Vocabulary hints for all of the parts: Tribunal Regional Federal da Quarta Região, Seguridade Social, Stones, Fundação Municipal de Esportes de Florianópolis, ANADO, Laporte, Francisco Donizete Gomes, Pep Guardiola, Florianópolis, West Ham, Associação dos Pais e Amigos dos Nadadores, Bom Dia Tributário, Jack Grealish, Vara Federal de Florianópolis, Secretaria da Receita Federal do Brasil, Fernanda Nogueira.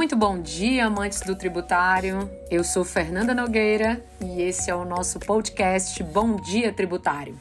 Muito bom dia, amantes do tributário. Eu sou Fernanda Nogueira e esse é o nosso podcast Bom Dia Tributário.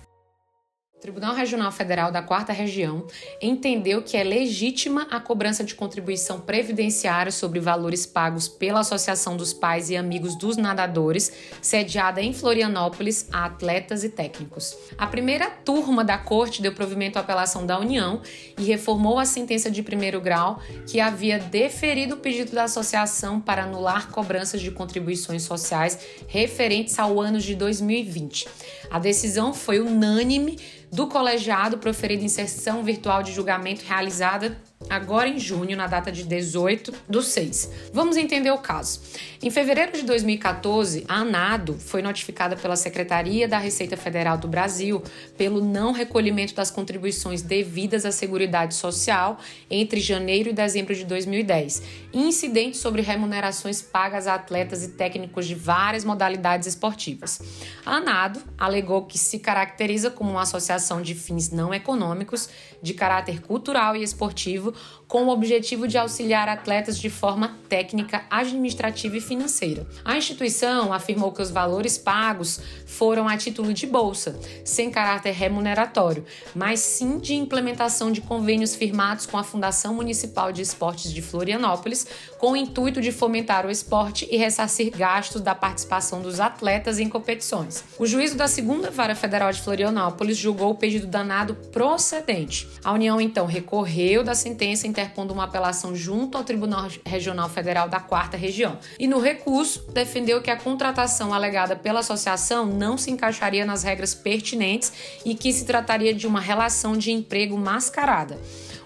O Tribunal Regional Federal da Quarta Região entendeu que é legítima a cobrança de contribuição previdenciária sobre valores pagos pela Associação dos Pais e Amigos dos Nadadores, sediada em Florianópolis, a atletas e técnicos. A primeira turma da Corte deu provimento à apelação da União e reformou a sentença de primeiro grau que havia deferido o pedido da associação para anular cobranças de contribuições sociais referentes ao ano de 2020. A decisão foi unânime do colegiado, proferida em sessão virtual de julgamento realizada agora em junho, na data de 18/6. Vamos entender o caso. Em fevereiro de 2014, a ANADO foi notificada pela Secretaria da Receita Federal do Brasil pelo não recolhimento das contribuições devidas à Seguridade Social entre janeiro e dezembro de 2010, incidente sobre remunerações pagas a atletas e técnicos de várias modalidades esportivas. A ANADO alegou que se caracteriza como uma associação de fins não econômicos, de caráter cultural e esportivo, com o objetivo de auxiliar atletas de forma técnica, administrativa e financeira. A instituição afirmou que os valores pagos foram a título de bolsa, sem caráter remuneratório, mas sim de implementação de convênios firmados com a Fundação Municipal de Esportes de Florianópolis, com o intuito de fomentar o esporte e ressarcir gastos da participação dos atletas em competições. O juízo da 2ª Vara Federal de Florianópolis julgou o pedido da ANADO procedente. A União, então, recorreu da sentença, interpondo uma apelação junto ao Tribunal Regional Federal da Quarta Região. E no recurso, defendeu que a contratação alegada pela associação não se encaixaria nas regras pertinentes e que se trataria de uma relação de emprego mascarada.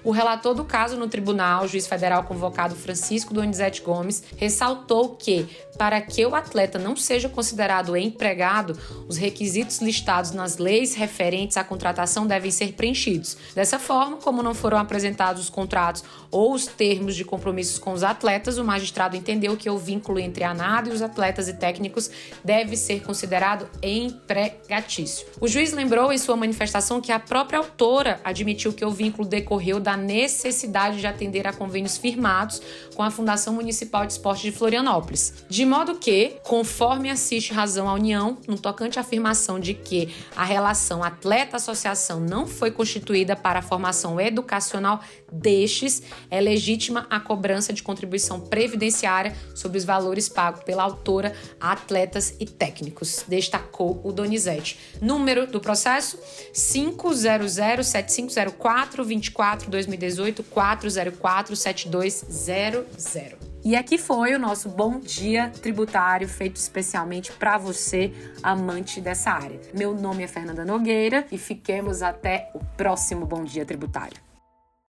O relator do caso no tribunal, o juiz federal convocado Francisco Donizete Gomes, ressaltou que, para que o atleta não seja considerado empregado, os requisitos listados nas leis referentes à contratação devem ser preenchidos. Dessa forma, como não foram apresentados os contratos ou os termos de compromissos com os atletas, o magistrado entendeu que o vínculo entre a ANADO e os atletas e técnicos deve ser considerado empregatício. O juiz lembrou em sua manifestação que a própria autora admitiu que o vínculo decorreu da necessidade de atender a convênios firmados com a Fundação Municipal de Esportes de Florianópolis. De modo que, conforme assiste razão à União, no tocante à afirmação de que a relação atleta-associação não foi constituída para a formação educacional destes, é legítima a cobrança de contribuição previdenciária sobre os valores pagos pela autora a atletas e técnicos, destacou o Donizete. Número do processo: 500750424/2018-4047200. E aqui foi o nosso Bom Dia Tributário, feito especialmente para você, amante dessa área. Meu nome é Fernanda Nogueira e fiquemos até o próximo Bom Dia Tributário.